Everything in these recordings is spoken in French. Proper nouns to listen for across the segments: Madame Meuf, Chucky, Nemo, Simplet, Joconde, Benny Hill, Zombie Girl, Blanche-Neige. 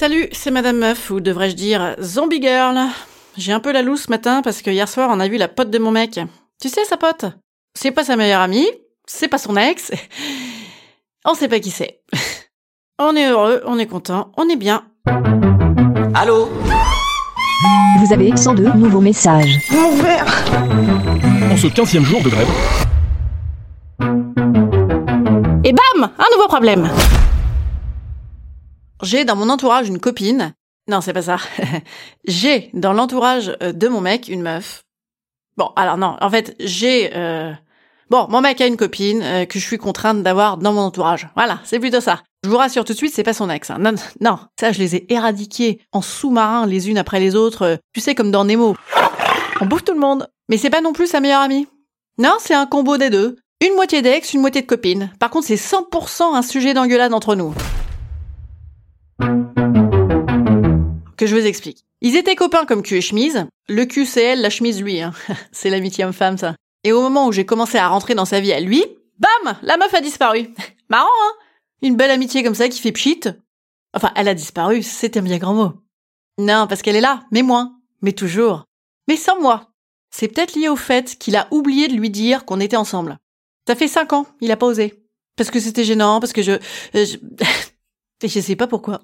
Salut, c'est Madame Meuf, ou devrais-je dire Zombie Girl. J'ai un peu la loose ce matin parce que hier soir on a vu la pote de mon mec. Tu sais, sa pote, c'est pas sa meilleure amie, c'est pas son ex, on sait pas qui c'est. On est heureux, on est content, on est bien. Allô ? Vous avez 102 nouveaux messages. Mon verre ! En ce 15e jour de grève. Et bam ! Un nouveau problème. J'ai dans mon entourage une copine. Non, c'est pas ça. J'ai dans l'entourage de mon mec une meuf. Bon, alors non, en fait, j'ai... Bon, mon mec a une copine que je suis contrainte d'avoir dans mon entourage. Voilà, c'est plutôt ça. Je vous rassure tout de suite, c'est pas son ex. Hein. Non, non, ça, je les ai éradiquées en sous-marin les unes après les autres. Tu sais, comme dans Nemo. On bouffe tout le monde. Mais c'est pas non plus sa meilleure amie. Non, c'est un combo des deux. Une moitié d'ex, une moitié de copine. Par contre, c'est 100% un sujet d'engueulade entre nous. Que je vous explique. Ils étaient copains comme cul et chemise. Le cul, c'est elle, la chemise, lui. Hein. C'est l'amitié homme-femme, ça. Et au moment où j'ai commencé à rentrer dans sa vie à lui, bam, la meuf a disparu. Marrant, hein ? Une belle amitié comme ça qui fait pchit. Enfin, elle a disparu, c'est un bien grand mot. Non, parce qu'elle est là, mais moins. Mais toujours. Mais sans moi. C'est peut-être lié au fait qu'il a oublié de lui dire qu'on était ensemble. Ça fait 5 ans, il a pas osé. Parce que c'était gênant, parce que je sais pas pourquoi.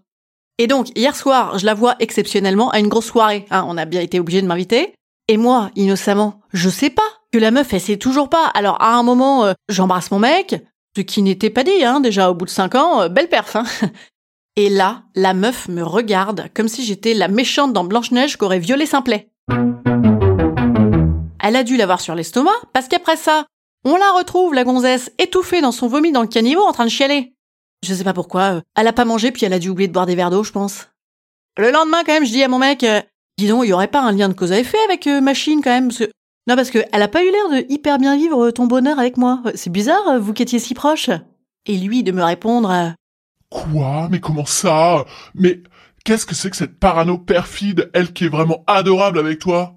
Et donc, hier soir, je la vois exceptionnellement à une grosse soirée. Hein, on a bien été obligés de m'inviter. Et moi, innocemment, je sais pas que la meuf, elle sait toujours pas. Alors, à un moment, j'embrasse mon mec, ce qui n'était pas dit, hein, déjà au bout de 5 ans, belle perf. Hein. Et là, la meuf me regarde comme si j'étais la méchante dans Blanche-Neige qu'aurait violé Simplet. Elle a dû l'avoir sur l'estomac, parce qu'après ça, on la retrouve, la gonzesse, étouffée dans son vomi dans le caniveau en train de chialer. Je sais pas pourquoi, elle a pas mangé puis elle a dû oublier de boire des verres d'eau, je pense. Le lendemain, quand même, je dis à mon mec, dis donc, il y aurait pas un lien de cause à effet avec machine, quand même, parce que... Non, parce que elle a pas eu l'air de hyper bien vivre ton bonheur avec moi. C'est bizarre, vous qui étiez si proches. Et lui, de me répondre... Quoi ? Mais comment ça ? Mais qu'est-ce que c'est que cette parano perfide, elle qui est vraiment adorable avec toi ?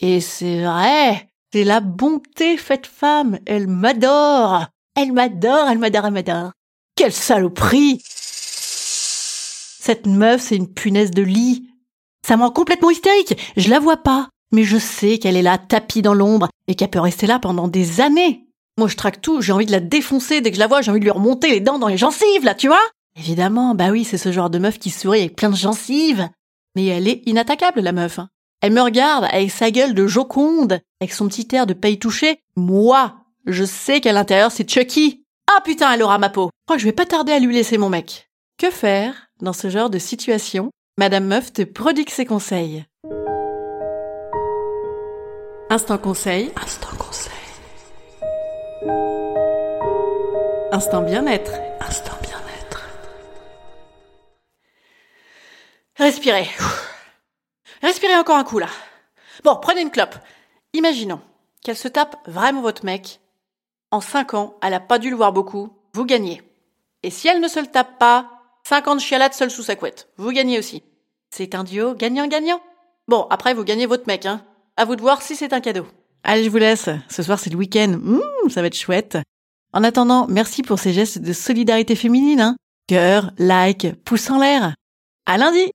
Et c'est vrai, c'est la bonté faite femme, elle m'adore. Elle m'adore. Quelle saloperie ! Cette meuf, c'est une punaise de lit. Ça me rend complètement hystérique. Je la vois pas, mais je sais qu'elle est là, tapie dans l'ombre, et qu'elle peut rester là pendant des années. Moi, je traque tout, j'ai envie de la défoncer. Dès que je la vois, j'ai envie de lui remonter les dents dans les gencives, là, tu vois ? Évidemment, bah oui, c'est ce genre de meuf qui sourit avec plein de gencives. Mais elle est inattaquable, la meuf. Elle me regarde avec sa gueule de Joconde, avec son petit air de pas y toucher. Moi, je sais qu'à l'intérieur, c'est Chucky. Ah putain, elle aura ma peau. Oh, je vais pas tarder à lui laisser mon mec. Que faire dans ce genre de situation ? Madame Meuf te prodigue ses conseils. Instant conseil. Instant bien-être. Respirez encore un coup, là. Bon, prenez une clope. Imaginons qu'elle se tape vraiment votre mec. En 5 ans, elle a pas dû le voir beaucoup, vous gagnez. Et si elle ne se le tape pas, 50 chialades seule sous sa couette, vous gagnez aussi. C'est un duo gagnant-gagnant. Bon, après, vous gagnez votre mec, hein. À vous de voir si c'est un cadeau. Allez, je vous laisse. Ce soir, c'est le week-end. Ça va être chouette. En attendant, merci pour ces gestes de solidarité féminine, hein. Cœur, like, pouce en l'air. À lundi!